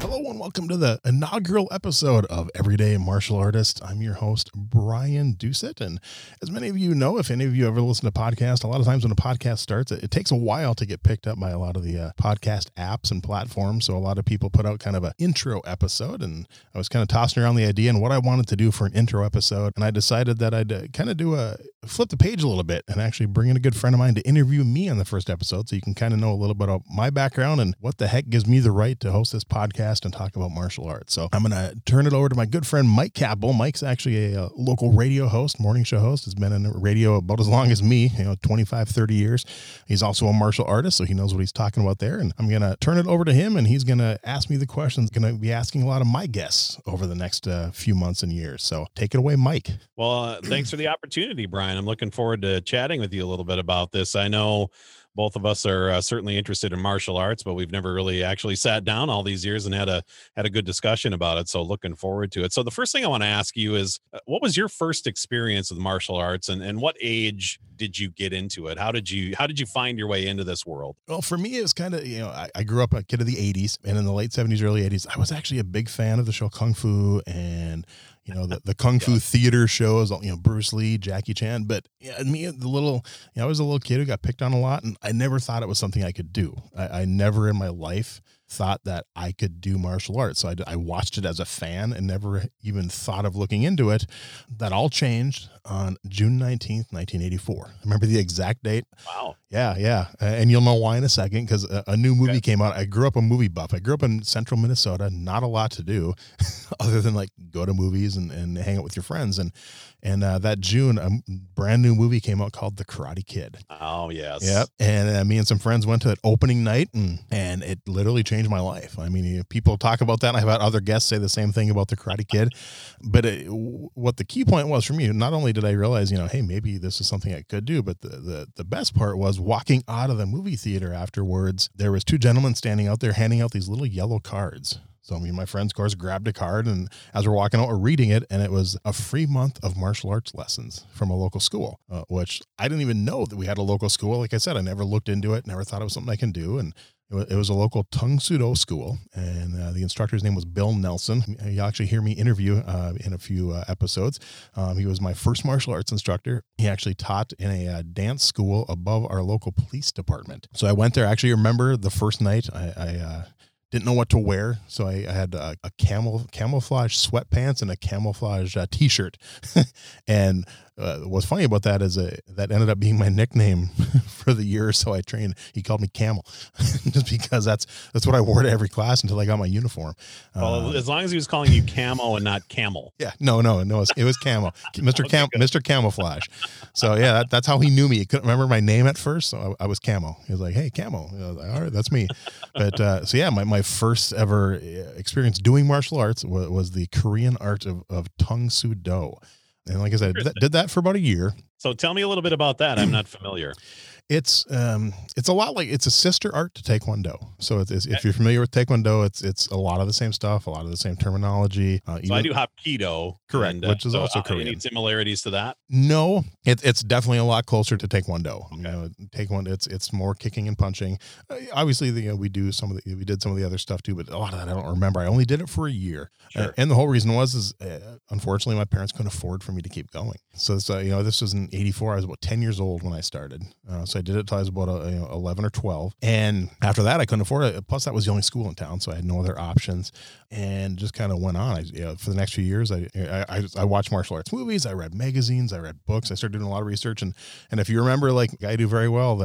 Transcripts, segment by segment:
Hello and welcome to the inaugural episode of Everyday Martial Artist. I'm your host, Brian Doucette. And as many of you know, if any of you ever listen to podcasts, a lot of times when a podcast starts, it takes a while to get picked up by a lot of the podcast apps and platforms. So a lot of people put out kind of an intro episode. And I was kind of tossing around the idea and what I wanted to do for an intro episode. And I decided that I'd kind of do a flip the page a little bit and actually bring in a good friend of mine to interview me on the first episode. So you can kind of know a little bit about my background and what the heck gives me the right to host this podcast and talk about martial arts. So I'm going to turn it over to my good friend, Mike Cappell. Mike's actually a local radio host, morning show host, has been in radio about as long as me, 25, 30 years. He's also a martial artist, so he knows what he's talking about there. And I'm going to turn it over to him and he's going to ask me the questions. Going to be asking a lot of my guests over the next few months and years. So take it away, Mike. Well, thanks for the opportunity, Brian. I'm looking forward to chatting with you a little bit about this. I know both of us are certainly interested in martial arts, but we've never really actually sat down all these years and had a good discussion about it. So looking forward to it. So the first thing I want to ask you is, what was your first experience with martial arts, and what age did you get into it? How did you find your way into this world? Well, for me, it was kind of, I grew up a kid of the 80s, and in the late 70s, early 80s, I was actually a big fan of the show Kung Fu and the Kung Fu theater shows, Bruce Lee, Jackie Chan. But I was a little kid who got picked on a lot, and I never thought it was something I could do. I never in my life thought that I could do martial arts. So I watched it as a fan and never even thought of looking into it. That all changed on June 19th, 1984. I remember the exact date. Wow. Yeah. And you'll know why in a second, because a new movie came out. I grew up a movie buff. I grew up in central Minnesota, not a lot to do other than go to movies and hang out with your friends. And that June, a brand new movie came out called The Karate Kid. Oh, yes. Yep. And me and some friends went to that opening night, and it literally changed my life. I mean, people talk about that. I've had other guests say the same thing about The Karate Kid. But what the key point was for me, not only did I realize, hey, maybe this is something I could do, but the best part was walking out of the movie theater afterwards. There was two gentlemen standing out there handing out these little yellow cards. So, my friends, of course, grabbed a card, and as we're walking out, we're reading it, and it was a free month of martial arts lessons from a local school, which I didn't even know that we had a local school. Like I said, I never looked into it, never thought it was something I can do, and it was a local Tang Soo Do school, and the instructor's name was Bill Nelson. You'll actually hear me interview in a few episodes. He was my first martial arts instructor. He actually taught in a dance school above our local police department. So I went there. I actually remember the first night I didn't know what to wear, so I had a camouflage sweatpants and a camouflage T-shirt. And what's funny about that is that ended up being my nickname for the year or so I trained. He called me Camel, just because that's what I wore to every class until I got my uniform. Well, as long as he was calling you Camo and not Camel. Yeah, no, it was Camo, Mr. Camouflage. So yeah, that's how he knew me. He couldn't remember my name at first, so I was Camo. He was like, "Hey, Camo." I was like, all right, that's me. But so yeah, my first ever experience doing martial arts was the Korean art of Tang Soo Do. And like I said, did that for about a year. So tell me a little bit about that. I'm not familiar. It's a lot like, it's a sister art to Taekwondo. So if you're familiar with Taekwondo, it's a lot of the same stuff, a lot of the same terminology. So I do Hapkido. Correct, which is also Korean. Any similarities to that? No, it's definitely a lot closer to Taekwondo. Okay. Taekwondo, it's more kicking and punching. Obviously, we did some of the other stuff too, but a lot of that I don't remember. I only did it for a year, sure. And the whole reason was unfortunately my parents couldn't afford for me to keep going. So this was in '84. I was about 10 years old when I started. So I did it until I was about 11 or 12. And after that, I couldn't afford it. Plus, that was the only school in town, so I had no other options. And just kind of went on. For the next few years, I watched martial arts movies. I read magazines. I read books. I started doing a lot of research. And if you remember, like I do very well,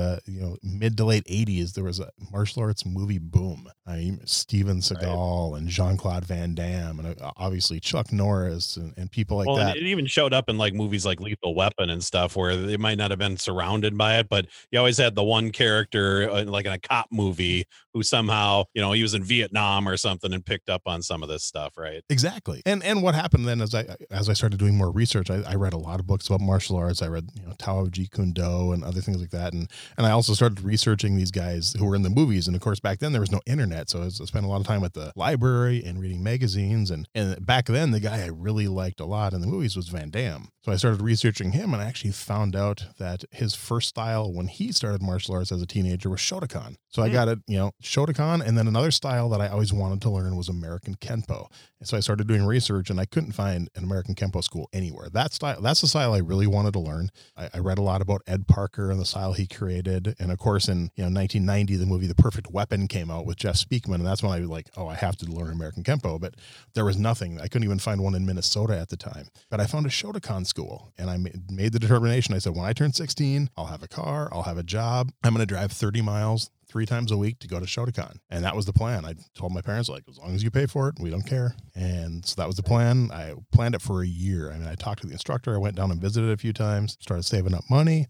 mid to late 80s, there was a martial arts movie boom. I mean, Steven Seagal and Jean-Claude Van Damme and obviously Chuck Norris and people like that. It even showed up in like movies like Lethal Weapon and stuff where they might not have been surrounded by it, but you always had the one character like in a cop movie who somehow, he was in Vietnam or something and picked up on some of this stuff, right? Exactly. And what happened then is as I started doing more research, I read a lot of books about martial arts. I read, Tao of Jeet Kune Do and other things like that. And I also started researching these guys who were in the movies. And of course, back then there was no internet. So I spent a lot of time at the library and reading magazines. And back then the guy I really liked a lot in the movies was Van Damme. So I started researching him and I actually found out that his first style when he started martial arts as a teenager was Shotokan. So I got it, Shotokan. And then another style that I always wanted to learn was American Kenpo. And so I started doing research and I couldn't find an American Kenpo school anywhere. That style, that's the style I really wanted to learn. I read a lot about Ed Parker and the style he created. And of course, in 1990, the movie The Perfect Weapon came out with Jeff Speakman. And that's when I was like, I have to learn American Kenpo. But there was nothing. I couldn't even find one in Minnesota at the time. But I found a Shotokan school and I made the determination. I said, when I turn 16, I'll have a car, I'll have a job. I'm going to drive 30 miles. 3 times a week to go to Shotokan. And that was the plan. I told my parents, as long as you pay for it, we don't care. And so that was the plan. I planned it for a year. I mean, I talked to the instructor. I went down and visited a few times, started saving up money.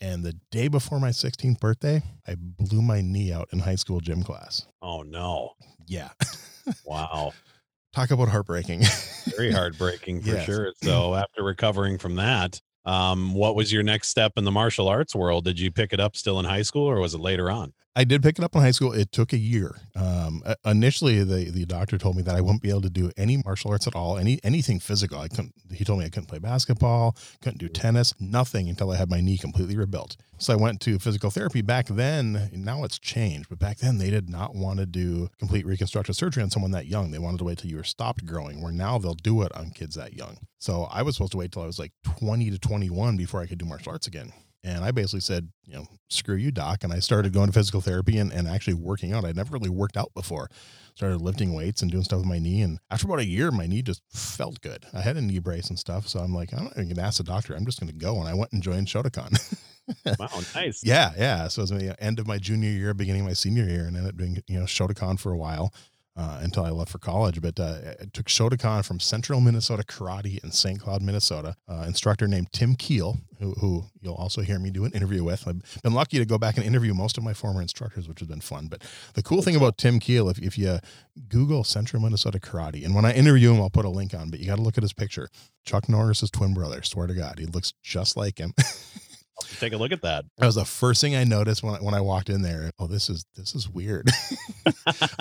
And the day before my 16th birthday, I blew my knee out in high school gym class. Oh, no. Yeah. Wow. Talk about heartbreaking. Very heartbreaking for sure. So after recovering from that, what was your next step in the martial arts world? Did you pick it up still in high school or was it later on? I did pick it up in high school. It took a year. Initially the doctor told me that I wouldn't be able to do any martial arts at all. Anything physical. He told me I couldn't play basketball, couldn't do tennis, nothing until I had my knee completely rebuilt. So I went to physical therapy back then. Now it's changed, but back then they did not want to do complete reconstructive surgery on someone that young. They wanted to wait till you were stopped growing, where now they'll do it on kids that young. So I was supposed to wait till I was like 20 to 21 before I could do martial arts again. And I basically said, screw you, doc. And I started going to physical therapy and actually working out. I'd never really worked out before. Started lifting weights and doing stuff with my knee. And after about a year, my knee just felt good. I had a knee brace and stuff. So I'm like, I'm not even going to ask the doctor. I'm just going to go. And I went and joined Shotokan. Wow, nice. Yeah. So it was the end of my junior year, beginning of my senior year, and ended up doing, Shotokan for a while. Until I left for college, but I took Shotokan from Central Minnesota Karate in St. Cloud, Minnesota. Instructor named Tim Keel, who you'll also hear me do an interview with. I've been lucky to go back and interview most of my former instructors, which has been fun. But the cool thing about Tim Keel, if you Google Central Minnesota Karate, and when I interview him, I'll put a link on, but you got to look at his picture. Chuck Norris' twin brother, swear to God, he looks just like him. Take a look at that. That was the first thing I noticed when I walked in there. Oh, this is weird.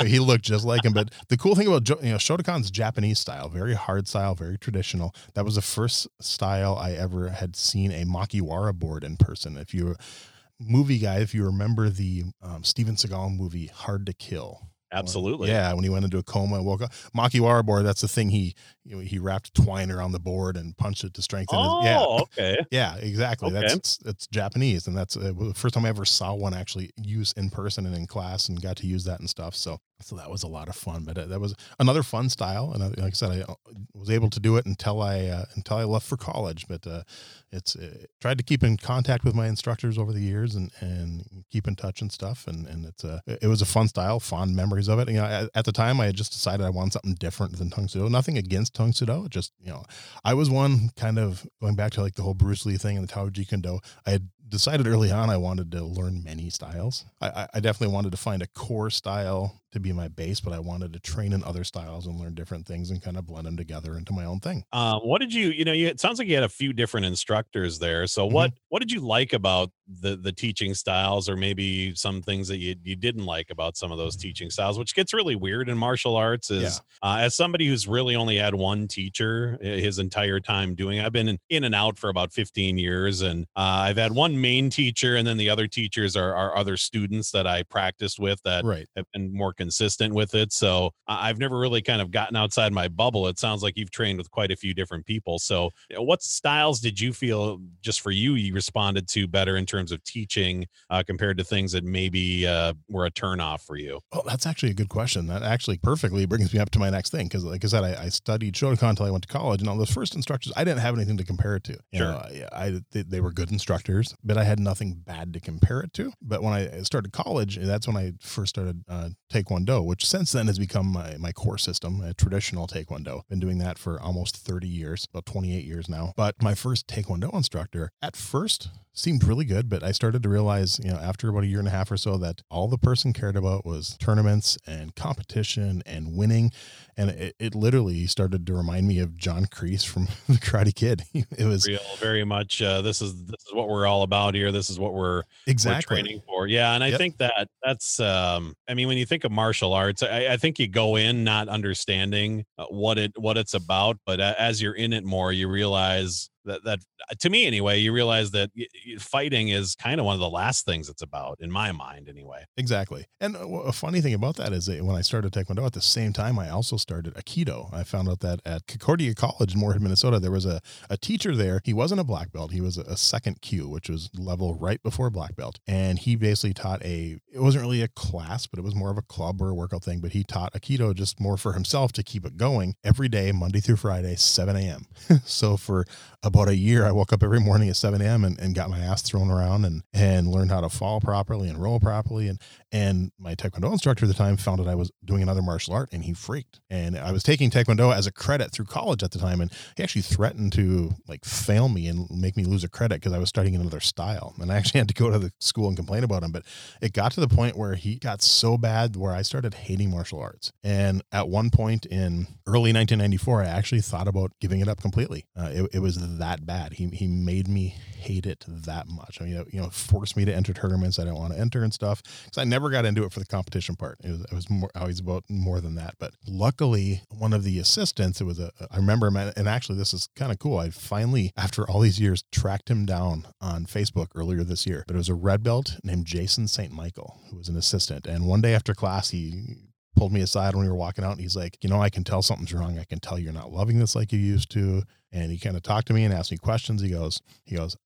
He looked just like him. But the cool thing about Shotokan's Japanese style, very hard style, very traditional. That was the first style I ever had seen a Makiwara board in person. If you're a movie guy, if you remember the Steven Seagal movie Hard to Kill. Absolutely. Yeah. When he went into a coma and woke up, Makiwara board, that's the thing he wrapped twine around the board and punched it to strengthen. Okay. Yeah, exactly. Okay. That's Japanese. And that's the first time I ever saw one actually used in person and in class and got to use that and stuff. So that was a lot of fun, but that was another fun style. And like I said, I was able to do it until I left for college, but tried to keep in contact with my instructors over the years and keep in touch and stuff. And it was a fun style, fond memories of it. At the time I had just decided I wanted something different than Tang Soo Do. Nothing against Tang Soo Do. Just, I was one kind of going back to like the whole Bruce Lee thing and the Tao of Jeet Kune Do. I had decided early on I wanted to learn many styles. I definitely wanted to find a core style to be my base, but I wanted to train in other styles and learn different things and kind of blend them together into my own thing. What did it sounds like you had a few different instructors there. So what did you like about the teaching styles, or maybe some things that you didn't like about some of those teaching styles, which gets really weird in martial arts as somebody who's really only had one teacher his entire time doing, I've been in and out for about 15 years. And I've had one one main teacher, and then the other teachers are other students that I practiced with that have been more consistent with it. So I've never really kind of gotten outside my bubble. It sounds like you've trained with quite a few different people. So what styles did you feel just for you, you responded to better in terms of teaching compared to things that maybe were a turnoff for you? Oh, that's actually a good question. That actually perfectly brings me up to my next thing. Because like I said, I studied Shotokan until I went to college, and all those first instructors, I didn't have anything to compare it to. They were good instructors, but I had nothing bad to compare it to. But when I started college, that's when I first started Taekwondo, which since then has become my core system, a traditional Taekwondo. Been doing that for almost 30 years, about 28 years now. But my first Taekwondo instructor at first seemed really good, but I started to realize, after about a year and a half or so, that all the person cared about was tournaments and competition and winning. And it literally started to remind me of John Kreese from The Karate Kid. It was real, very much, this is what we're all about here. This is what we're training for. Yeah. And I think that's, when you think of martial arts, I think you go in not understanding what it's about, but as you're in it more, you realize that to me anyway, you realize that fighting is kind of one of the last things it's about, in my mind anyway. Exactly. And a funny thing about that is that when I started Taekwondo, at the same time I also started Aikido. I found out that at Concordia College in Moorhead, Minnesota, there was a teacher there. He wasn't a black belt. He was a second Q, which was level right before black belt. And he basically taught it wasn't really a class, but it was more of a club or a workout thing. But he taught Aikido just more for himself to keep it going every day, Monday through Friday, 7 a.m. So for about a year, I woke up every morning at 7 a.m. and got my ass thrown around and learned how to fall properly and roll properly. And my Taekwondo instructor at the time found out I was doing another martial art, and he freaked. And I was taking Taekwondo as a credit through college at the time, and he actually threatened to fail me and make me lose a credit because I was studying another style. And I actually had to go to the school and complain about him. But it got to the point where he got so bad where I started hating martial arts. And at one point in early 1994, I actually thought about giving it up completely. It was that bad. He made me hate it that much. I mean, forced me to enter tournaments I didn't want to enter and stuff, because I never got into it for the competition part. It was more always about more than that. But luckily, one of the assistants, I remember him, and actually this is kind of cool. I finally, after all these years, tracked him down on Facebook earlier this year. But it was a red belt named Jason St. Michael, who was an assistant. And one day after class, he pulled me aside when we were walking out, and he's like, I can tell something's wrong. I can tell you're not loving this like you used to. And he kind of talked to me and asked me questions. He goes,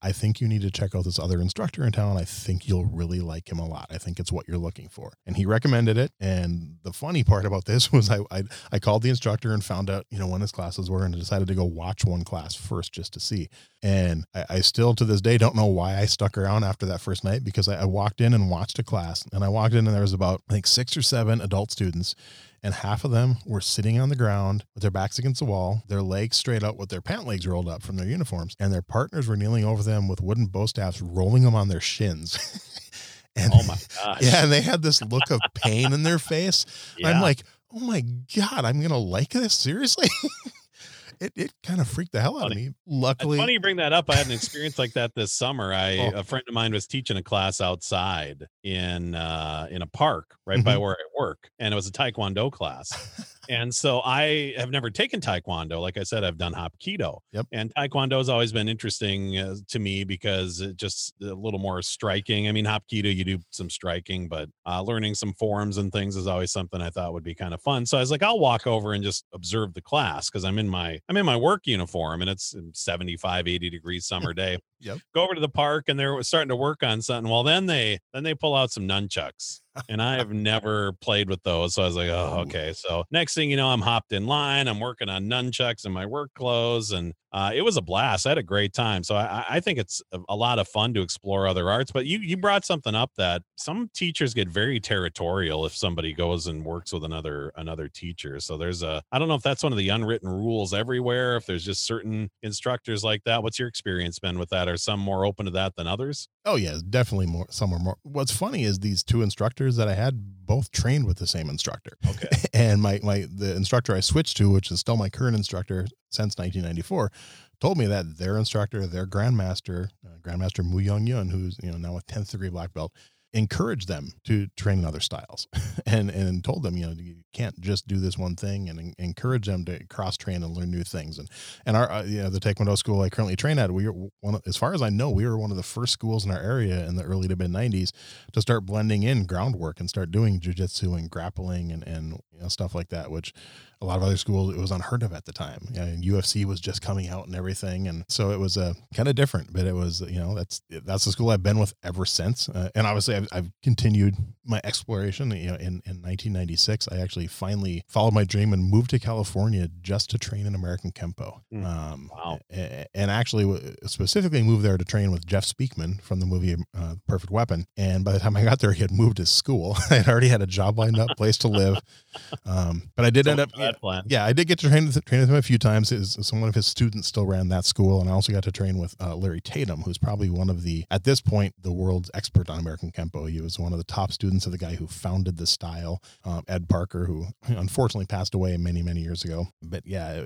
I think you need to check out this other instructor in town. I think you'll really like him a lot. I think it's what you're looking for. And he recommended it. And the funny part about this was I called the instructor and found out, when his classes were, and decided to go watch one class first just to see. And I still to this day don't know why I stuck around after that first night, because I walked in and watched a class, and there was about, I think, 6 or 7 adult students. And half of them were sitting on the ground with their backs against the wall, their legs straight out with their pant legs rolled up from their uniforms. And their partners were kneeling over them with wooden bow staffs, rolling them on their shins. And oh my gosh. Yeah. And they had this look of pain in their face. Yeah. I'm like, oh my God, I'm going to like this? Seriously? It kind of freaked the hell out of me. Luckily, it's funny you bring that up. I had an experience like that this summer. A friend of mine was teaching a class outside in a park right by where I work, and it was a Taekwondo class. And so I have never taken Taekwondo. Like I said, I've done Hapkido. Yep. And Taekwondo has always been interesting to me because it just a little more striking. I mean, Hapkido, you do some striking, but learning some forms and things is always something I thought would be kind of fun. So I was like, I'll walk over and just observe the class, because I'm in my work uniform, and it's 75, 80 degrees summer day. Yep. Go over to the park, and they're starting to work on something. Well, then they pull out some nunchucks. And I have never played with those. So I was like, oh, okay. So next thing you know, I'm hopped in line. I'm working on nunchucks in my work clothes. And it was a blast. I had a great time. So I think it's a lot of fun to explore other arts. But you brought something up that some teachers get very territorial if somebody goes and works with another teacher. So I don't know if that's one of the unwritten rules everywhere, if there's just certain instructors like that. What's your experience been with that? Are some more open to that than others? Oh, yeah, definitely more. Some are more. What's funny is these two instructors that I had both trained with the same instructor. Okay. And the instructor I switched to, which is still my current instructor since 1994, told me that their instructor, their grandmaster Mu Young Yun, who's now a 10th degree black belt, encouraged them to train in other styles and told them, you know, you can't just do this one thing, and encourage them to cross train and learn new things. And our, you know, the Taekwondo school I currently train at, we were one, as far as I know, we were one of the first schools in our area in the early to mid 90s to start blending in groundwork and start doing jujitsu and grappling and you know, stuff like that, which a lot of other schools, it was unheard of at the time. You know, and UFC was just coming out and everything. And so it was kind of different, but it was, you know, that's the school I've been with ever since. And obviously I've continued my exploration. You know, in 1996, I actually finally followed my dream and moved to California just to train in American Kenpo. Wow. And actually specifically moved there to train with Jeff Speakman from the movie Perfect Weapon. And by the time I got there, he had moved his school. I had already had a job lined up, place to live. But I did end up, I did get to train with him a few times. One of his students still ran that school. And I also got to train with Larry Tatum, who's probably one of the, at this point, the world's expert on American Kenpo. He was one of the top students of the guy who founded the style, Ed Parker, who unfortunately passed away many, many years ago. But yeah,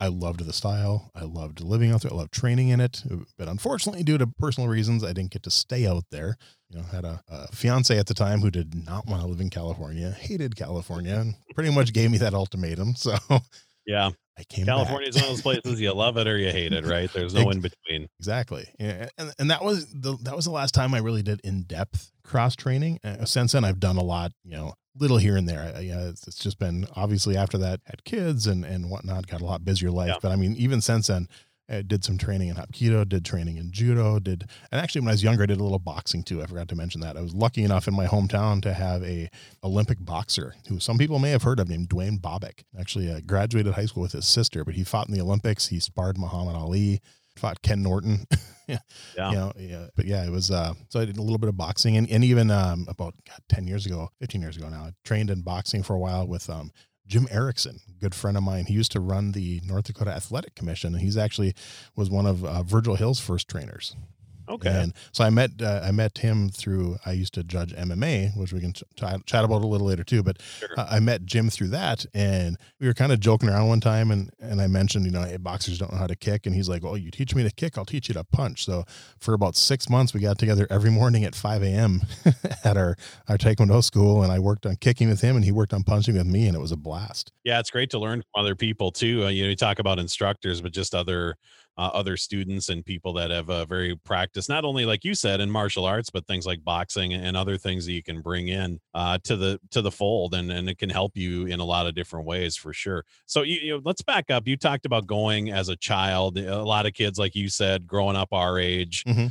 I loved the style. I loved living out there. I loved training in it. But unfortunately, due to personal reasons, I didn't get to stay out there. You know, had a fiance at the time who did not want to live in California, hated California, and pretty much gave me that ultimatum. So yeah. California is one of those places you love it or you hate it, right? There's no in between. Exactly. Yeah. And that was the last time I really did in-depth cross training. Since then, I've done a lot, you know, little here and there. It's just been, obviously after that, had kids and whatnot, got a lot busier life. Yeah. But I mean, even since then, I did some training in Hapkido, did training in judo, and actually when I was younger, I did a little boxing too. I forgot to mention that. I was lucky enough in my hometown to have a Olympic boxer who some people may have heard of named Dwayne Bobek. Actually graduated high school with his sister, but he fought in the Olympics. He sparred Muhammad Ali, fought Ken Norton. It was, so I did a little bit of boxing and even, about 15 years ago now, I trained in boxing for a while with, Jim Erickson, good friend of mine. He used to run the North Dakota Athletic Commission, and he's actually was one of Virgil Hill's first trainers. Okay. And so I met him through, I used to judge MMA, which we can chat about a little later too, but sure. I met Jim through that, and we were kind of joking around one time. And I mentioned, you know, hey, boxers don't know how to kick. And he's like, well, you teach me to kick, I'll teach you to punch. So for about 6 months, we got together every morning at 5 a.m. at our Taekwondo school. And I worked on kicking with him and he worked on punching with me, and it was a blast. Yeah. It's great to learn from other people too. You know, you talk about instructors, but just other students and people that have very practiced, not only like you said in martial arts, but things like boxing and other things that you can bring in to the fold, and it can help you in a lot of different ways for sure. So you know, let's back up. You talked about going as a child. A lot of kids, like you said, growing up our age, mm-hmm.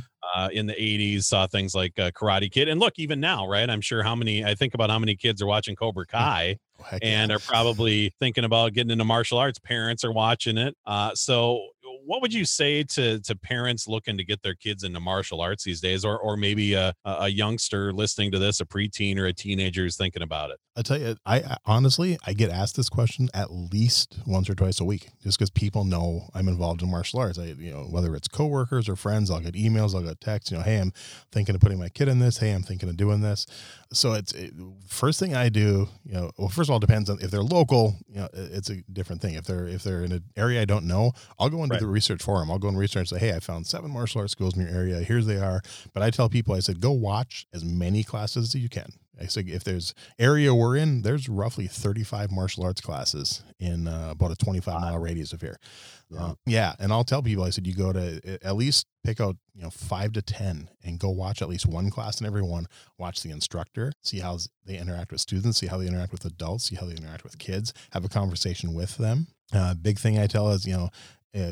In the 80s, saw things like Karate Kid. And look, even now, right? I'm sure I think about how many kids are watching Cobra Kai and are probably thinking about getting into martial arts. Parents are watching it. So what would you say to parents looking to get their kids into martial arts these days, or maybe a youngster listening to this, a preteen or a teenager who's thinking about it? I'll tell you, I honestly get asked this question at least once or twice a week, just because people know I'm involved in martial arts. Whether it's coworkers or friends, I'll get emails, I'll get texts, you know, hey, I'm thinking of putting my kid in this. Hey, I'm thinking of doing this. So first thing I do, you know, well, first of all, it depends on if they're local, you know, it's a different thing. If they're in an area I don't know, I'll go and do the research for them. I'll go and research and say, hey, I found 7 martial arts schools in your area. Here they are. But I tell people, I said, go watch as many classes as you can. I said, if there's area we're in, there's roughly 35 martial arts classes in about a 25-mile radius of here. And I'll tell people, I said, you go to at least pick out, you know, 5 to 10 and go watch at least one class in every one. Watch the instructor, see how they interact with students, see how they interact with adults, see how they interact with kids, have a conversation with them. Big thing I tell is, you know,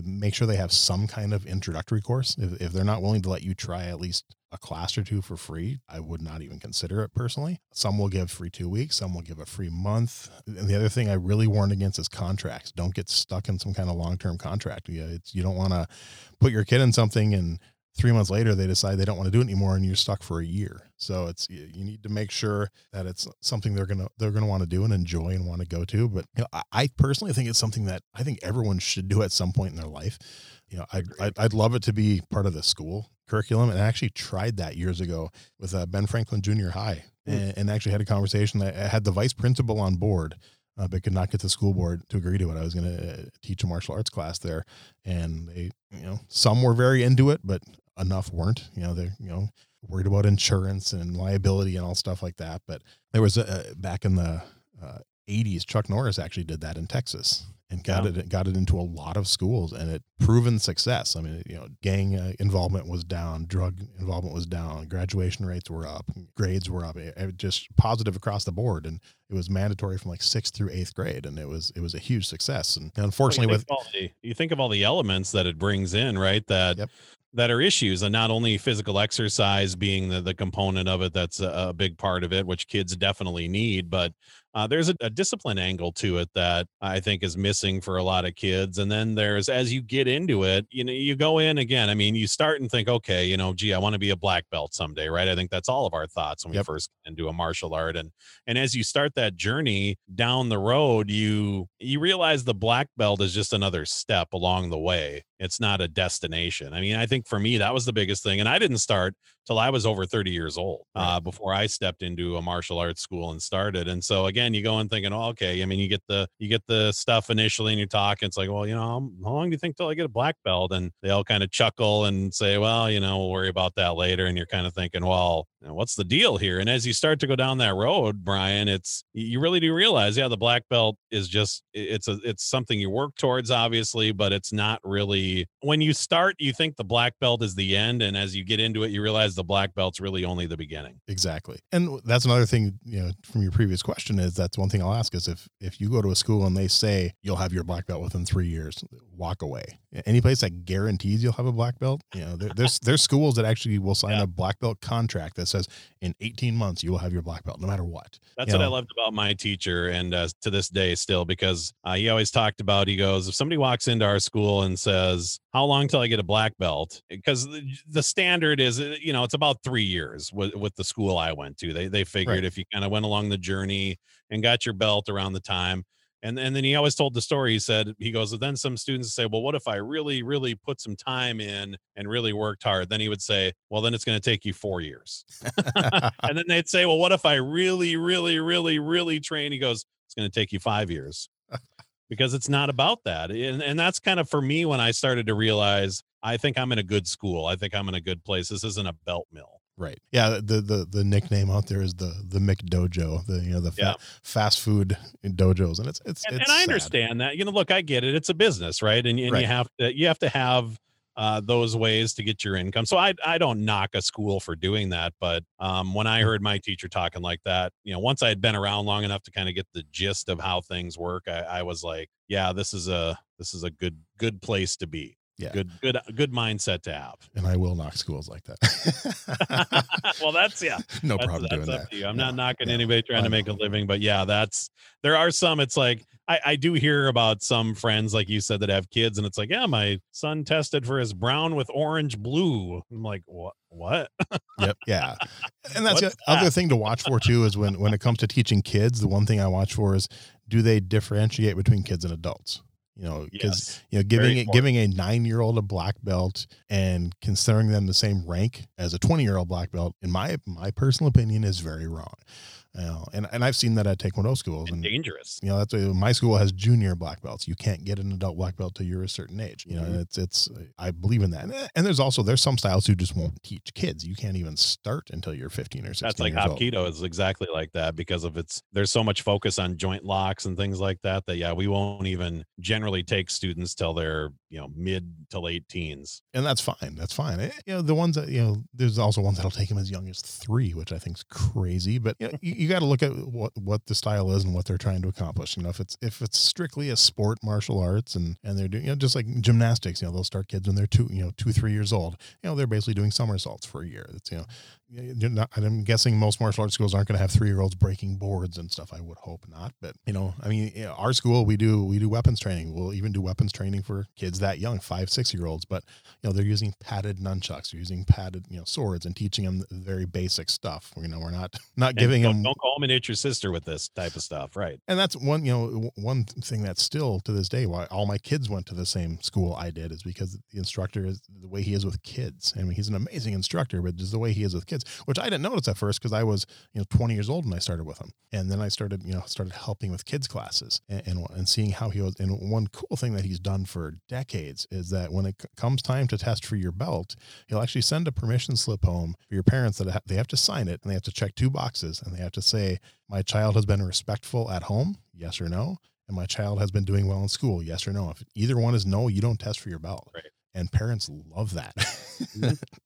make sure they have some kind of introductory course. If they're not willing to let you try at least a class or two for free, I would not even consider it personally. Some will give free 2 weeks, some will give a free month. And the other thing I really warn against is contracts. Don't get stuck in some kind of long-term contract. You don't want to put your kid in something and 3 months later they decide they don't want to do it anymore and you're stuck for a year. So you need to make sure that it's something they're going to want to do and enjoy and want to go to. But you know, I personally think it's something that I think everyone should do at some point in their life. You know, I'd love it to be part of the school curriculum, and I actually tried that years ago with Ben Franklin Junior High, and actually had a conversation. I had the vice principal on board, but could not get the school board to agree to it. I was going to teach a martial arts class there, and they, you know, some were very into it, but enough weren't, they're, worried about insurance and liability and all stuff like that. But there was a, back in the 80s, Chuck Norris actually did that in Texas and got it into a lot of schools, and it proven success. I mean, gang involvement was down, drug involvement was down, graduation rates were up, grades were up, it just positive across the board. And it was mandatory from like 6th through 8th grade. And it was a huge success. And unfortunately, you think of all the elements that it brings in, right? That are issues, and not only physical exercise being the component of it, that's a big part of it, which kids definitely need, but there's a discipline angle to it that I think is missing for a lot of kids. And then there's, as you get into it, you go in again, I mean, you start and think, okay, gee, I want to be a black belt someday, right? I think that's all of our thoughts when we first get into a martial art. And as you start that journey down the road, you realize the black belt is just another step along the way. It's not a destination. I mean, I think for me, that was the biggest thing. And I didn't start till I was over 30 years old before I stepped into a martial arts school and started. And so again, you go in thinking, oh, okay. I mean, you get the stuff initially and you talk, and it's like, well, how long do you think till I get a black belt? And they all kind of chuckle and say, well, we'll worry about that later. And you're kind of thinking, well, what's the deal here? And as you start to go down that road, Brian, you really do realize, the black belt is just, it's something you work towards, obviously, but it's not really, when you start, you think the black belt is the end. And as you get into it, you realize the black belt's really only the beginning. Exactly. And that's another thing, from your previous question, is that's one thing I'll ask is if you go to a school and they say you'll have your black belt within 3 years, walk away. Any place that guarantees you'll have a black belt, there's schools that actually will sign a black belt contract that says in 18 months you will have your black belt no matter what. That's what I loved about my teacher, and to this day still, because he always talked about, he goes, if somebody walks into our school and says, how long till I get a black belt? Because the standard is, it's about 3 years with the school I went to. They figured if you kind of went along the journey and got your belt around the time. And then he always told the story. He said, then some students say, well, what if I really, really put some time in and really worked hard? Then he would say, well, then it's going to take you 4 years. And then they'd say, well, what if I really, really, really, really train? He goes, it's going to take you 5 years. Because it's not about that. And that's kind of for me when I started to realize, I think I'm in a good school. I think I'm in a good place. This isn't a belt mill. Right. Yeah. The nickname out there is the McDojo, fast food dojos. And it's and I understand that, look, I get it. It's a business, right? And you have to have those ways to get your income. So I don't knock a school for doing that. But when I heard my teacher talking like that, once I had been around long enough to kind of get the gist of how things work, I was like, yeah, this is a good place to be. Yeah. Good mindset to have. And I will knock schools like that. Well, that's problem doing that. To you. I'm not knocking anybody trying to make a living, but there are some, it's like, I do hear about some friends, like you said, that have kids, and it's like, yeah, my son tested for his brown with orange blue. I'm like, what? Yep. Yeah. And that's the other thing to watch for too, is when it comes to teaching kids, the one thing I watch for is, do they differentiate between kids and adults? Because giving a 9-year-old a black belt and considering them the same rank as a 20-year-old black belt, in my personal opinion, is very wrong. And I've seen that at Taekwondo schools. And dangerous. That's why my school has junior black belts. You can't get an adult black belt till you're a certain age. It's I believe in that. And there's some styles who just won't teach kids. You can't even start until you're 15 or 16. That's like Hapkido is exactly like that, because of there's so much focus on joint locks and things like that. That we won't even generally take students till they're mid to late teens. And that's fine. That's fine. The ones that there's also ones that'll take them as young as 3, which I think is crazy. But you got to look at what the style is and what they're trying to accomplish. If it's strictly a sport, martial arts, and they're doing, just like gymnastics, they'll start kids when they're 2, 3 years old. They're basically doing somersaults for a year. It's, I'm guessing most martial arts schools aren't going to have 3-year-olds breaking boards and stuff. I would hope not. But, our school, we do weapons training. We'll even do weapons training for kids that young, 5-6-year-olds, but they're using padded nunchucks, they're using padded, swords, and teaching them the very basic stuff. We're not giving them. Don't call them and hit your sister with this type of stuff, right? And that's one thing that's still to this day why all my kids went to the same school I did, is because the instructor is the way he is with kids. I mean, he's an amazing instructor, but just the way he is with kids. kids, which I didn't notice at first because I was, 20 years old when I started with him. And then I started, started helping with kids classes and seeing how he was. And one cool thing that he's done for decades is that when it comes time to test for your belt, he'll actually send a permission slip home for your parents that they have to sign it, and they have to check two boxes, and they have to say, my child has been respectful at home, yes or no, and my child has been doing well in school, yes or no. If either one is no, you don't test for your belt. Right. And parents love that.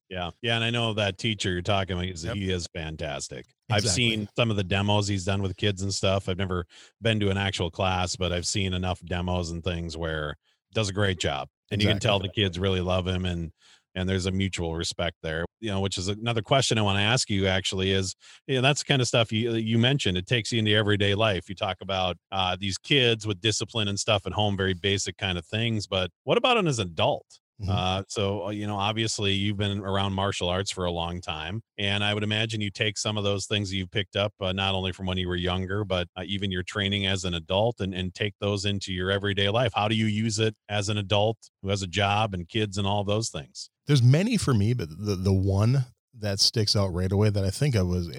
Yeah. Yeah. And I know that teacher you're talking about, he is fantastic. Exactly. I've seen some of the demos he's done with kids and stuff. I've never been to an actual class, but I've seen enough demos and things where he does a great job. And you can tell the kids really love him, and there's a mutual respect there, which is another question I want to ask you actually is, that's the kind of stuff you mentioned. It takes you into everyday life. You talk about these kids with discipline and stuff at home, very basic kind of things, but what about as an adult? Mm-hmm. So, obviously you've been around martial arts for a long time, and I would imagine you take some of those things that you've picked up, not only from when you were younger, but even your training as an adult, and take those into your everyday life. How do you use it as an adult who has a job and kids and all those things? There's many for me, but the one that sticks out right away that I think of was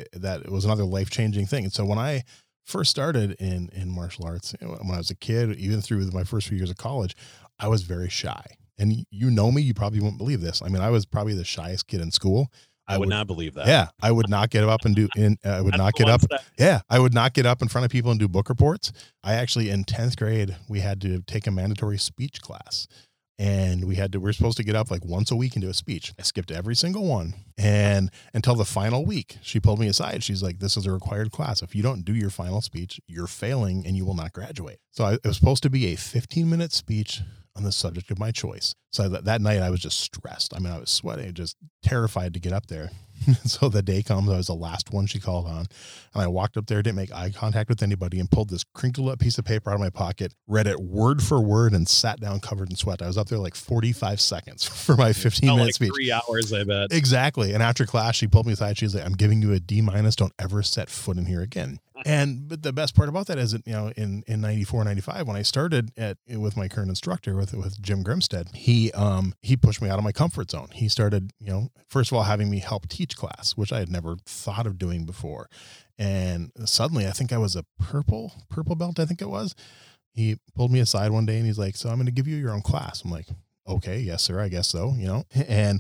another life-changing thing. And so when I first started in martial arts, when I was a kid, even through my first few years of college, I was very shy. And me, you probably won't believe this. I mean, I was probably the shyest kid in school. I would not believe that. Yeah. I would not get up and I would not get up in front of people and do book reports. I actually, in 10th grade, we had to take a mandatory speech class, and we were supposed to get up like once a week and do a speech. I skipped every single one. And until the final week, she pulled me aside. She's like, this is a required class. If you don't do your final speech, you're failing and you will not graduate. So it was supposed to be a 15-minute speech on the subject of my choice. So that night I was just stressed. I mean, I was sweating, just terrified to get up there. So the day comes, I was the last one she called on. And I walked up there, didn't make eye contact with anybody, and pulled this crinkled up piece of paper out of my pocket, read it word for word, and sat down covered in sweat. I was up there like 45 seconds for my 15-minute speech. 3 hours, I bet. Exactly. And after class, she pulled me aside. She's like, I'm giving you a D-. Don't ever set foot in here again. But the best part about that is, in 94, 95, when I started with my current instructor, with Jim Grimstead, he pushed me out of my comfort zone. He started, first of all, having me help teach class, which I had never thought of doing before. And suddenly I think I was a purple belt. I think it was. He pulled me aside one day and he's like, so I'm going to give you your own class. I'm like, okay, yes, sir. I guess so. And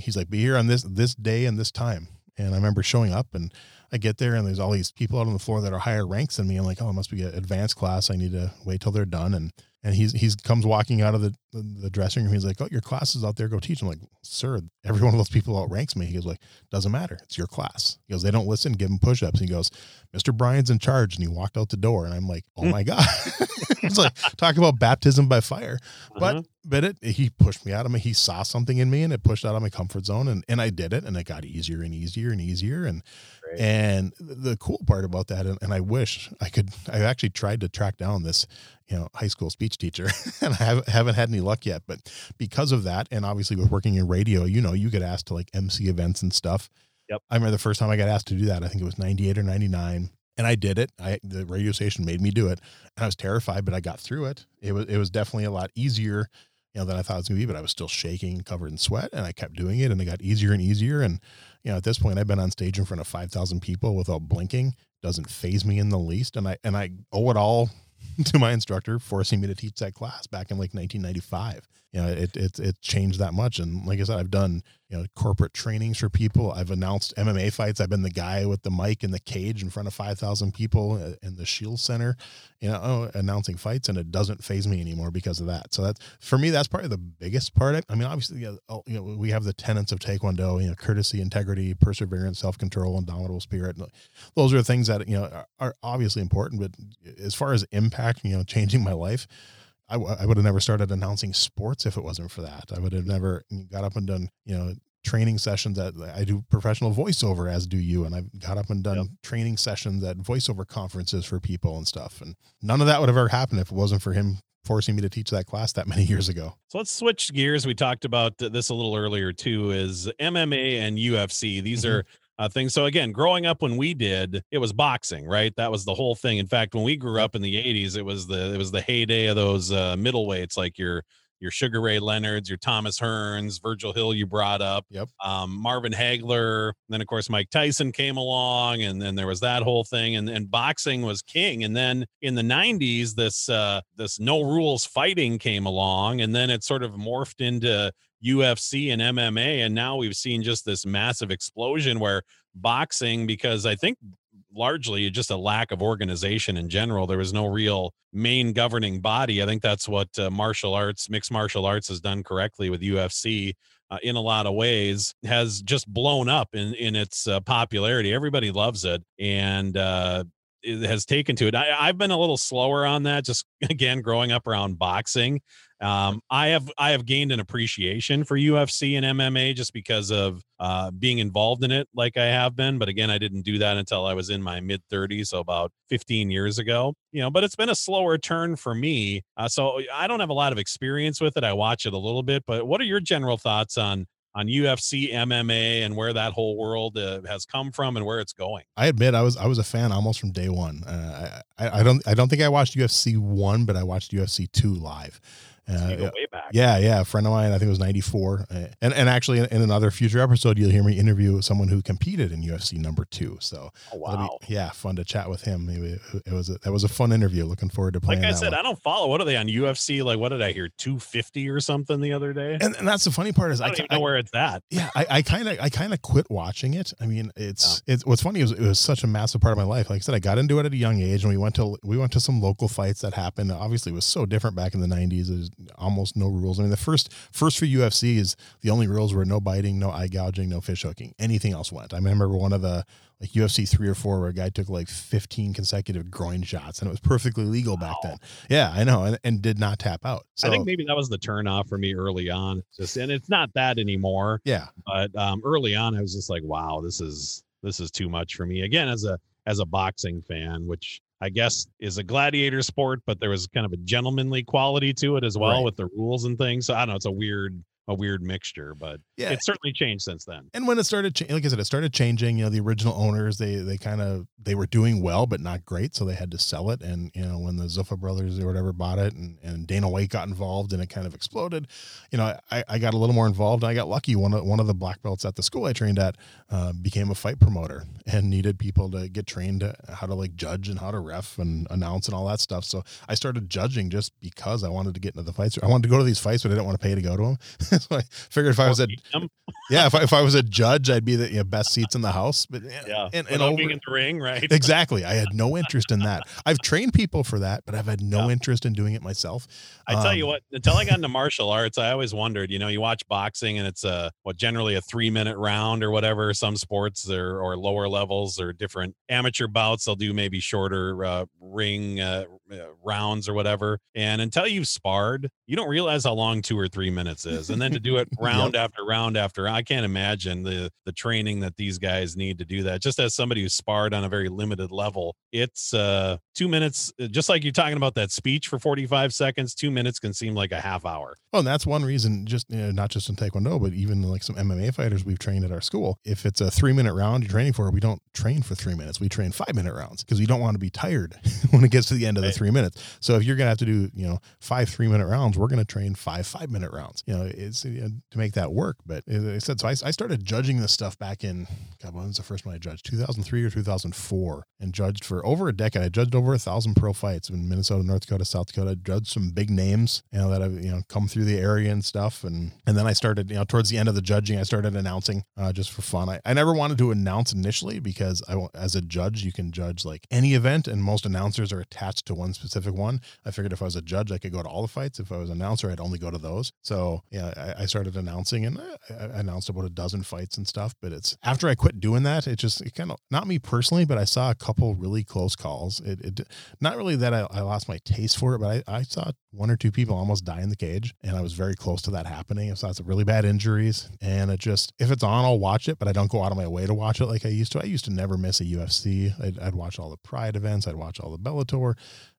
he's like, be here on this day and this time. And I remember showing up, and I get there, and there's all these people out on the floor that are higher ranks than me. I'm like, oh, it must be an advanced class. I need to wait till they're done. And he's comes walking out of the dressing room. He's like, oh, your class is out there. Go teach. I'm like, sir, every one of those people outranks me. He goes like, doesn't matter. It's your class. He goes, they don't listen. Give them push-ups. He goes, Mr. Bryan's in charge. And he walked out the door, and I'm like, oh my God. It's like, talk about baptism by fire. But he pushed me out of me. He saw something in me, and it pushed out of my comfort zone. And I did it, and it got easier and easier and easier. And the cool part about that, and I wish I actually tried to track down this, high school speech teacher, and I haven't had any luck yet, but because of that, and obviously with working in radio, you get asked to like MC events and stuff. Yep. I remember the first time I got asked to do that, I think it was 98 or 99. And I did it. The radio station made me do it, and I was terrified, but I got through it. It was definitely a lot easier, than I thought it was going to be, but I was still shaking, covered in sweat, and I kept doing it, and it got easier and easier. And, at this point I've been on stage in front of 5,000 people without blinking. Doesn't faze me in the least. And I owe it all to my instructor forcing me to teach that class back in like 1995. It changed that much. And like I said, I've done, corporate trainings for people. I've announced MMA fights. I've been the guy with the mic in the cage in front of 5,000 people in the Shield Center, announcing fights, and it doesn't faze me anymore because of that. So that's, for me, that's probably the biggest part. I mean, obviously, we have the tenets of Taekwondo, courtesy, integrity, perseverance, self-control, indomitable spirit. Those are things that, are obviously important, but as far as impact, changing my life, I would have never started announcing sports if it wasn't for that. I would have never got up and done, training sessions that I do professional voiceover, as do you. And I've got up and done training sessions at voiceover conferences for people and stuff. And none of that would have ever happened if it wasn't for him forcing me to teach that class that many years ago. So let's switch gears. We talked about this a little earlier too, is MMA and UFC. These are things. So again, growing up when we did, it was boxing, right? That was the whole thing. In fact, when we grew up in the 80s, it was the heyday of those middleweights, like your your Sugar Ray Leonards, your Thomas Hearns, Virgil Hill you brought up, yep. Marvin Hagler. And then, of course, Mike Tyson came along, and then there was that whole thing. And boxing was king. And then in the 90s, this no rules fighting came along, and then it sort of morphed into UFC and MMA. And now we've seen just this massive explosion where boxing, because I think largely just a lack of organization in general. There was no real main governing body. I think that's what mixed martial arts has done correctly with UFC in a lot of ways, has just blown up in its popularity. Everybody loves it. And, it has taken to it. I've been a little slower on that. Just again, growing up around boxing. I have gained an appreciation for UFC and MMA just because of being involved in it, like I have been. But again, I didn't do that until I was in my mid 30s, so about 15 years ago. But it's been a slower turn for me, so I don't have a lot of experience with it. I watch it a little bit, but what are your general thoughts on UFC, MMA, and where that whole world has come from and where it's going? I admit I was a fan almost from day one. I don't think I watched UFC 1, but I watched UFC 2 live. Way back. Yeah. A friend of mine, I think it was 94. And actually in another future episode, you'll hear me interview someone who competed in UFC #2. So fun to chat with him. That was a fun interview. Looking forward to playing. Like I said, I don't follow. What are they on UFC? Like, what did I hear? 250 or something the other day. And that's the funny part is I don't even know where it's at. Yeah. I kind of quit watching it. I mean, it's what's funny is it was such a massive part of my life. Like I said, I got into it at a young age, and we went to some local fights that happened. Obviously it was so different back in the 90s. It was almost no rules. I mean, the first for UFC is the only rules were no biting, no eye gouging, no fish hooking. Anything else went. I remember one of the UFC 3 or 4 where a guy took 15 consecutive groin shots, and it was perfectly legal back then. Yeah, I know. And did not tap out. So I think maybe that was the turnoff for me early on. And it's not that anymore. Yeah. But early on I was just like, wow, this is too much for me. Again, as a boxing fan, which I guess is a gladiator sport, but there was kind of a gentlemanly quality to it as well, right, with the rules and things. So I don't know, it's a weird mixture, but yeah, it's certainly changed since then. And when it started, like I said, it started changing, the original owners, they were doing well, but not great. So they had to sell it. And, when the Zuffa brothers or whatever bought it and Dana White got involved and it kind of exploded, I got a little more involved. And I got lucky. One of the black belts at the school I trained at became a fight promoter and needed people to get trained how to judge and how to ref and announce and all that stuff. So I started judging just because I wanted to get into the fights. I wanted to go to these fights, but I didn't want to pay to go to them. So I figured if I was a judge, I'd be the best seats in the house. But yeah, and over, being in the ring, right? Exactly. I had no interest in that. I've trained people for that, but I've had no interest in doing it myself. I tell you what, until I got into martial arts, I always wondered. You watch boxing, and it's generally a 3-minute round or whatever. Some sports or lower levels or different amateur bouts, they'll do maybe shorter ring rounds or whatever. And until you've sparred, you don't realize how long 2 or 3 minutes is. And then to do it round after round after, I can't imagine the training that these guys need to do that. Just as somebody who sparred on a very limited level, it's 2 minutes, just like you're talking about that speech for 45 seconds, 2 minutes can seem like a half hour. Well, and that's one reason, just not just in Taekwondo, but even some MMA fighters we've trained at our school. If it's a 3-minute round you're training for, we don't train for 3 minutes. We train 5-minute rounds because we don't want to be tired when it gets to the end of the 3 minutes. So if you're going to have to do, 5 3-minute rounds, we're going to train 5 5-minute rounds, to make that work. But as I said, so I started judging this stuff back in, God, when was the first one I judged? 2003 or 2004, and judged for over a decade. I judged over 1,000 pro fights in Minnesota, North Dakota, South Dakota. Judged some big names, that have come through the area and stuff. And then I started, towards the end of the judging, I started announcing just for fun. I never wanted to announce initially because as a judge, you can judge any event, and most announcers are attached to one specific one. I figured if I was a judge, I could go to all the fights. If I was an announcer, I'd only go to those. So yeah, I started announcing, and I announced about 12 fights and stuff. But it's after I quit doing that, it kind of, not me personally, but I saw a couple really close calls. It not really that I lost my taste for it, but I saw 1 or 2 people almost die in the cage, and I was very close to that happening. I saw some really bad injuries, and it just, if it's on, I'll watch it, but I don't go out of my way to watch it like I used to. I used to never miss a UFC. I'd watch all the Pride events. I'd watch all the Bellator.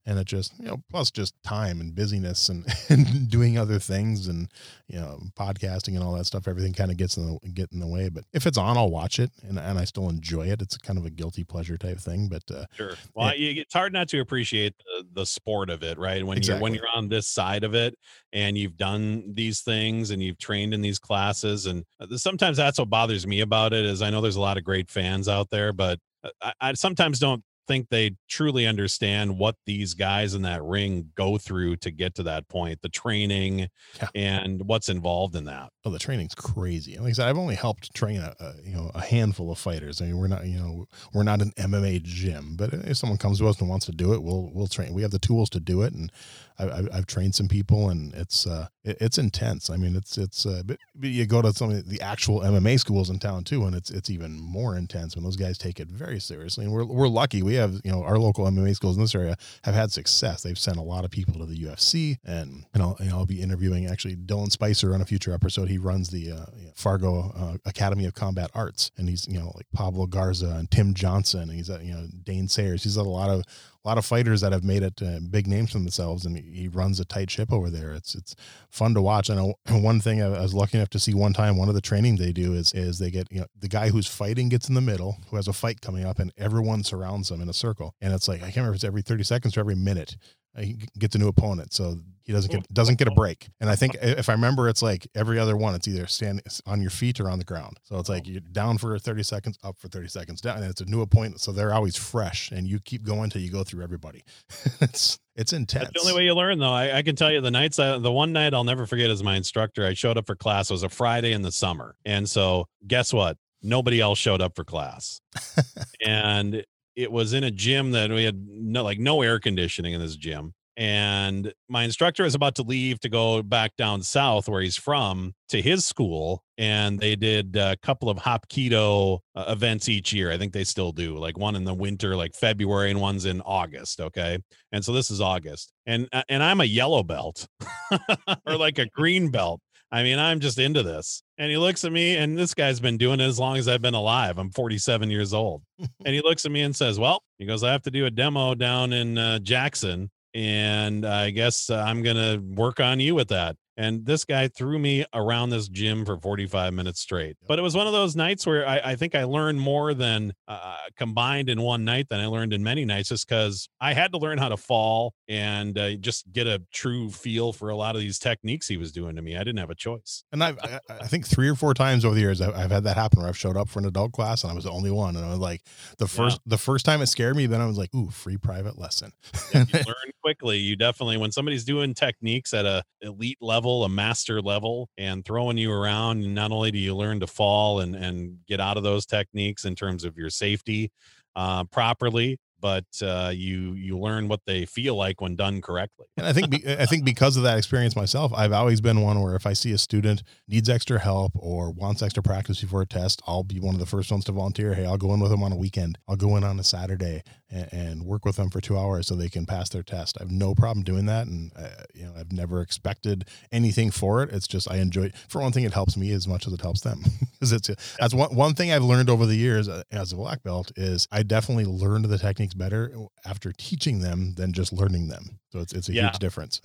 And it just, you know, plus just time and busyness and doing other things and, you know, podcasting and all that stuff, everything kind of gets in the way. But if it's on, I'll watch it and I still enjoy it. It's kind of a guilty pleasure type thing, but sure. Well, it's hard not to appreciate the sport of it, right? When exactly. When you're on this side of it and you've done these things and you've trained in these classes, and sometimes that's what bothers me about it is I know there's a lot of great fans out there, but I sometimes don't think they truly understand what these guys in that ring go through to get to that point, the training and what's involved in that. Oh, the training's crazy. Like I said, I've only helped train a handful of fighters. I mean, we're not an MMA gym, but if someone comes to us and wants to do it, we'll train. We have the tools to do it. And I've trained some people, and it's intense. I mean, but you go to some of the actual MMA schools in town too, and it's even more intense when those guys take it very seriously. And we're lucky. We have, you know, our local MMA schools in this area have had success. They've sent a lot of people to the UFC, and I'll be interviewing actually Dylan Spicer on a future episode. He runs the Fargo Academy of Combat Arts, and he's, you know, like Pablo Garza and Tim Johnson, and he's you know, Dane Sayers. He's at a lot of fighters that have made it big names for themselves, and he runs a tight ship over there. It's fun to watch. I know one thing I was lucky enough to see one time, one of the training they do is they get, you know, the guy who's fighting gets in the middle, who has a fight coming up, and everyone surrounds him in a circle. And it's like, I can't remember if it's every 30 seconds or every minute, he gets a new opponent. So he doesn't get a break. And I think if I remember, it's like every other one, it's either stand on your feet or on the ground. So it's like you're down for 30 seconds, up for 30 seconds, down, and it's a new appointment. So they're always fresh, and you keep going till you go through everybody. It's intense. That's the only way you learn, though. I can tell you the one night I'll never forget as my instructor, I showed up for class. It was a Friday in the summer. And so guess what? Nobody else showed up for class. And it was in a gym that we had no air conditioning in this gym. And my instructor is about to leave to go back down south where he's from to his school. And they did a couple of Hapkido events each year. I think they still do, like one in the winter, like February, and one's in August. Okay. And so this is August, and I'm a yellow belt or like a green belt. I mean, I'm just into this. And he looks at me, and this guy's been doing it as long as I've been alive. I'm 47 years old. And he looks at me and says, well, he goes, I have to do a demo down in Jackson. And I guess I'm going to work on you with that. And this guy threw me around this gym for 45 minutes straight. But it was one of those nights where I think I learned more than combined in one night than I learned in many nights, just because I had to learn how to fall and just get a true feel for a lot of these techniques he was doing to me. I didn't have a choice. And I think 3 or 4 times over the years, I've had that happen where I've showed up for an adult class and I was the only one. And I was like, the first time it scared me, then I was like, ooh, free private lesson. Yeah, you learn quickly. You definitely, when somebody's doing techniques at a elite level, a master level, and throwing you around, and not only do you learn to fall and get out of those techniques in terms of your safety properly, but you learn what they feel like when done correctly. And I think because of that experience myself, I've always been one where if I see a student needs extra help or wants extra practice before a test, I'll be one of the first ones to volunteer. Hey, I'll go in with them on a weekend. I'll go in on a Saturday and work with them for 2 hours so they can pass their test. I have no problem doing that. And you know, I've never expected anything for it. It's just, I enjoy it. For one thing, it helps me as much as it helps them. That's one thing I've learned over the years as a black belt is I definitely learned the techniques better after teaching them than just learning them. So it's a huge difference.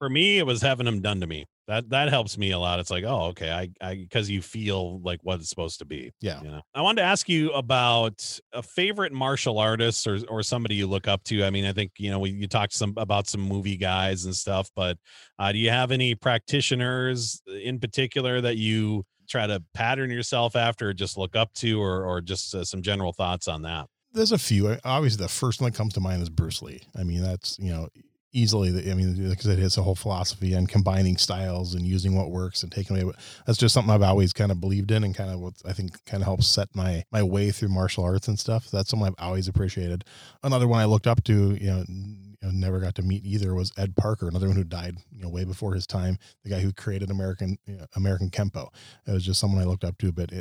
For me, it was having them done to me. That helps me a lot. It's like, oh, okay. Because you feel like what it's supposed to be. Yeah. You know? I wanted to ask you about a favorite martial artist or somebody you look up to. I mean, I think, you know, you talked about some movie guys and stuff, but do you have any practitioners in particular that you try to pattern yourself after, or just look up to, or just some general thoughts on that? There's a few. Obviously, the first one that comes to mind is Bruce Lee. I mean, that's, you know, easily, because it is a whole philosophy and combining styles and using what works and taking away. That's just something I've always kind of believed in, and kind of what I think kind of helps set my way through martial arts and stuff. That's something I've always appreciated. Another one I looked up to, you know, never got to meet either, was Ed Parker, another one who died, you know, way before his time. The guy who created American Kenpo. It was just someone I looked up to. But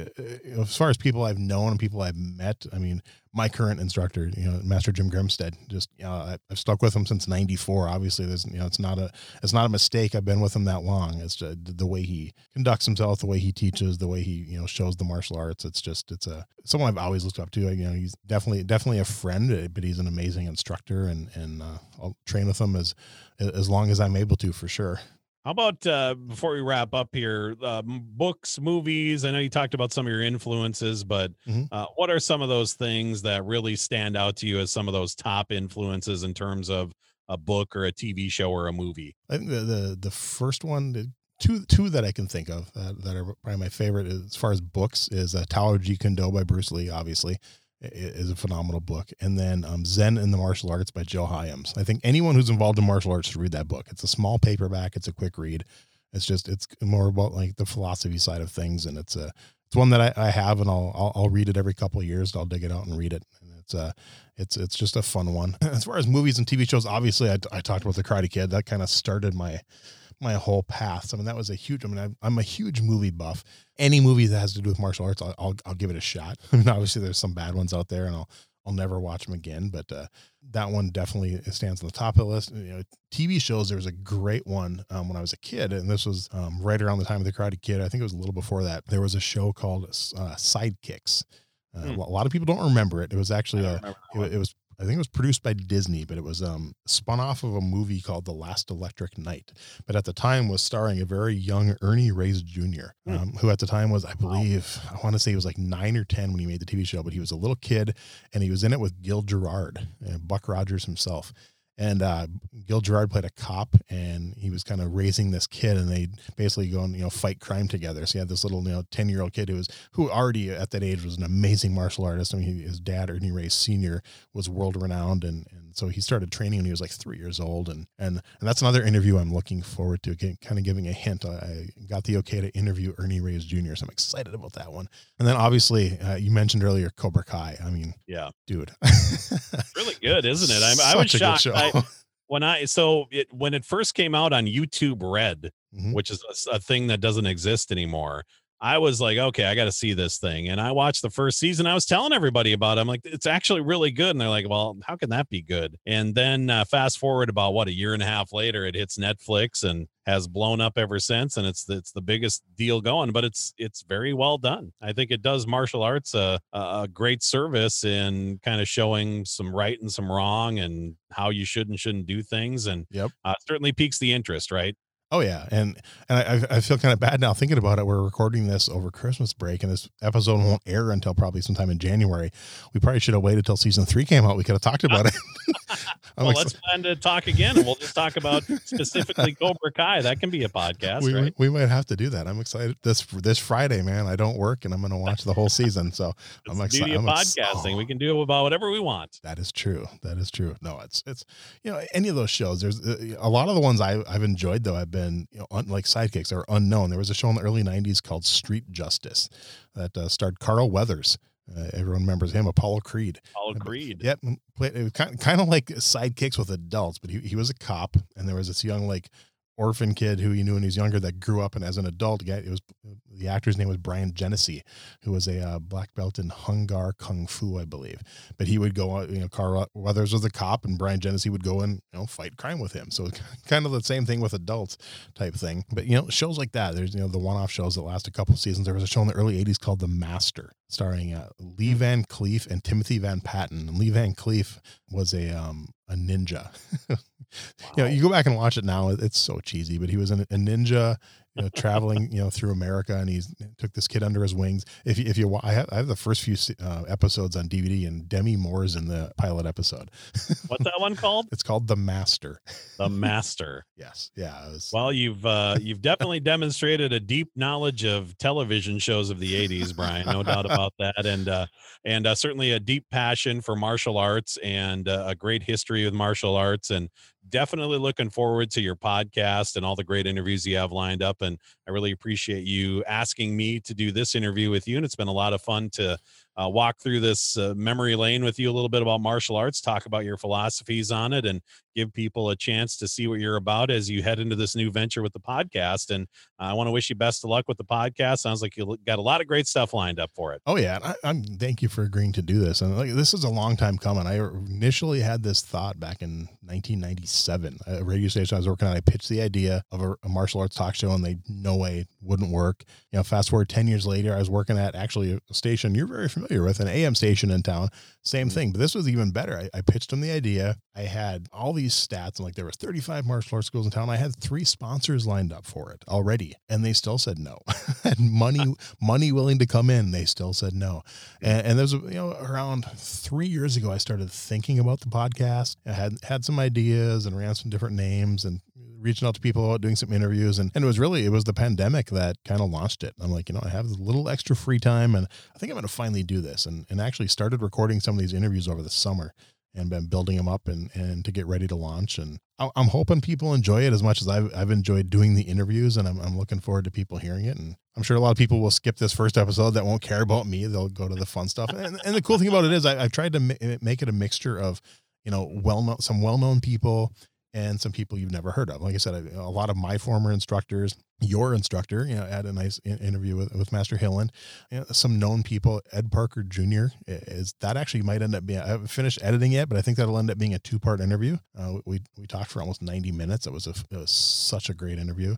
as far as people I've known and people I've met, I mean, my current instructor, you know, Master Jim Grimstead. Just, you know, I've stuck with him since '94. Obviously, there's, you know, it's not a mistake. I've been with him that long. It's just the way he conducts himself, the way he teaches, the way he, you know, shows the martial arts. It's someone I've always looked up to. You know, he's definitely a friend, but he's an amazing instructor, and I'll train with him as long as I'm able to, for sure. How about, before we wrap up here, books, movies? I know you talked about some of your influences, but what are some of those things that really stand out to you as some of those top influences in terms of a book or a TV show or a movie? I think the first one, two that I can think of that are probably my favorite as far as books is Tao of Jeet Kune Do by Bruce Lee, obviously. Is a phenomenal book. And then Zen and the Martial Arts by Joe Hyams. I think anyone who's involved in martial arts should read that book. It's a small paperback. It's a quick read. It's more about like the philosophy side of things. And it's one that I have, and I'll read it every couple of years. I'll dig it out and read it. And it's just a fun one. As far as movies and TV shows, obviously I talked about The Karate Kid. That kind of started my whole path. I mean, that was I'm a huge movie buff. Any movie that has to do with martial arts, I'll give it a shot. I mean, obviously there's some bad ones out there, and I'll never watch them again, but that one definitely stands on the top of the list. You know, TV shows, there was a great one when I was a kid, and this was right around the time of The Karate Kid. I think it was a little before that. There was a show called Sidekicks. A lot of people don't remember it. It was actually I think it was produced by Disney, but it was spun off of a movie called The Last Electric Knight. But at the time was starring a very young Ernie Reyes Jr., who at the time was, I believe, I want to say he was like 9 or 10 when he made the TV show, but he was a little kid, and he was in it with Gil Gerard and Buck Rogers himself. And Gil Gerard played a cop, and he was kind of raising this kid, and they basically go and, you know, fight crime together. So he had this little, you know, 10-year-old kid who already at that age was an amazing martial artist. I mean, his dad, Ernie Reyes Sr., was world renowned, and so he started training when he was like 3 years old. And that's another interview I'm looking forward to. Kind of giving a hint, I got the okay to interview Ernie Reyes Jr., so I'm excited about that one. And then obviously you mentioned earlier Cobra Kai. I mean, yeah, dude, really good, isn't it? I was shocked. When it first came out on YouTube Red, which is a thing that doesn't exist anymore, I was like, okay, I got to see this thing. And I watched the first season. I was telling everybody about it. I'm like, it's actually really good. And they're like, well, how can that be good? And then fast forward about a year and a half later, it hits Netflix and has blown up ever since. And it's the biggest deal going, but it's very well done. I think it does martial arts a great service in kind of showing some right and some wrong and how you should and shouldn't do things. And certainly piques the interest, right? Oh yeah, and I feel kind of bad now thinking about it. We're recording this over Christmas break, and this episode won't air until probably sometime in January. We probably should have waited till season 3 came out. We could have talked about it. Well, let's plan to talk again, and we'll just talk about specifically Cobra Kai. That can be a podcast, right? We might have to do that. I'm excited this Friday, man. I don't work, and I'm going to watch the whole season, so I'm excited. Podcasting, we can do about whatever we want. That is true. No, it's you know, any of those shows. There's a lot of the ones I've enjoyed though. I've been like Sidekicks are unknown. There was a show in the early 90s called Street Justice that starred Carl Weathers. Everyone remembers him, Apollo Creed. Yep. It was kind of like Sidekicks with adults, but he was a cop, and there was this young like orphan kid who you knew when he was younger that grew up, and as an adult, the actor's name was Brian Doucette, who was a black belt in Hungar Kung Fu, I believe. But he would go, you know, Carl Weathers was a cop, and Brian Doucette would go and, you know, fight crime with him. So it's kind of the same thing with adults type thing. But, you know, shows like that, there's, you know, the one-off shows that last a couple of seasons. There was a show in the early 80s called The Master, starring Lee Van Cleef and Timothy Van Patten. And Lee Van Cleef was a ninja. Wow. You know, you go back and watch it now, it's so cheesy, but he was a ninja, you know, traveling, you know, through America, and he took this kid under his wings. If you I have the first few episodes on DVD, and Demi Moore's in the pilot episode. What's that one called? It's called The Master. The Master. Yes. Yeah. Well, you've definitely demonstrated a deep knowledge of television shows of the 80s, Brian, no doubt about that. And certainly a deep passion for martial arts, and a great history with martial arts, and definitely looking forward to your podcast and all the great interviews you have lined up. And I really appreciate you asking me to do this interview with you. And it's been a lot of fun to walk through this memory lane with you a little bit about martial arts, talk about your philosophies on it, and give people a chance to see what you're about as you head into this new venture with the podcast. And I want to wish you best of luck with the podcast. Sounds like you got a lot of great stuff lined up for it. Oh yeah. I'm thank you for agreeing to do this. And like, this is a long time coming. I initially had this thought back in 1997, a radio station I was working on. I pitched the idea of a martial arts talk show, and they no way wouldn't work. You know, fast forward 10 years later, I was working at actually a station you're very familiar with, an AM station in town, same thing, but this was even better. I pitched them the idea. I had all these stats, and like there was 35 martial arts schools in town. I had 3 sponsors lined up for it already, and they still said no. And money willing to come in, they still said no. And there's, you know, around 3 years ago, I started thinking about the podcast. I had some ideas and ran some different names and reaching out to people about doing some interviews. And it was the pandemic that kind of launched it. I'm like, you know, I have a little extra free time, and I think I'm going to finally do this, and actually started recording some of these interviews over the summer and been building them up and to get ready to launch. And I'm hoping people enjoy it as much as I've enjoyed doing the interviews, and I'm looking forward to people hearing it. And I'm sure a lot of people will skip this first episode that won't care about me. They'll go to the fun stuff. And the cool thing about it is I've tried to make it a mixture of, you know, well-known people and some people you've never heard of. Like I said, a lot of my former instructors, your instructor, you know, had a nice interview with Master Hillen, you know, some known people. Ed Parker Jr. is that actually might end up being, I haven't finished editing yet, but I think that'll end up being a 2-part interview. We talked for almost 90 minutes. It was such a great interview.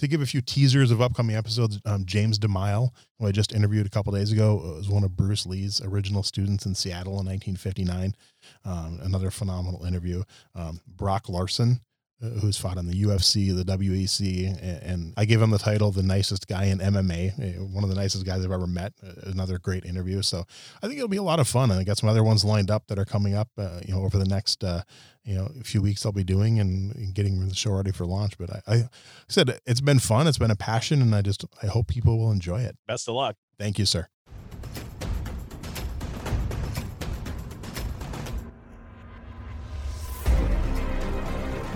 To give a few teasers of upcoming episodes, James DeMille, who I just interviewed a couple days ago, was one of Bruce Lee's original students in Seattle in 1959. Another phenomenal interview. Brock Larson, who's fought in the UFC, the WEC, and I give him the title, the nicest guy in MMA, one of the nicest guys I've ever met. Another great interview. So I think it'll be a lot of fun. And I got some other ones lined up that are coming up, you know, over the next, you know, a few weeks I'll be doing and getting the show ready for launch. But I said, it's been fun. It's been a passion, and I hope people will enjoy it. Best of luck. Thank you, sir.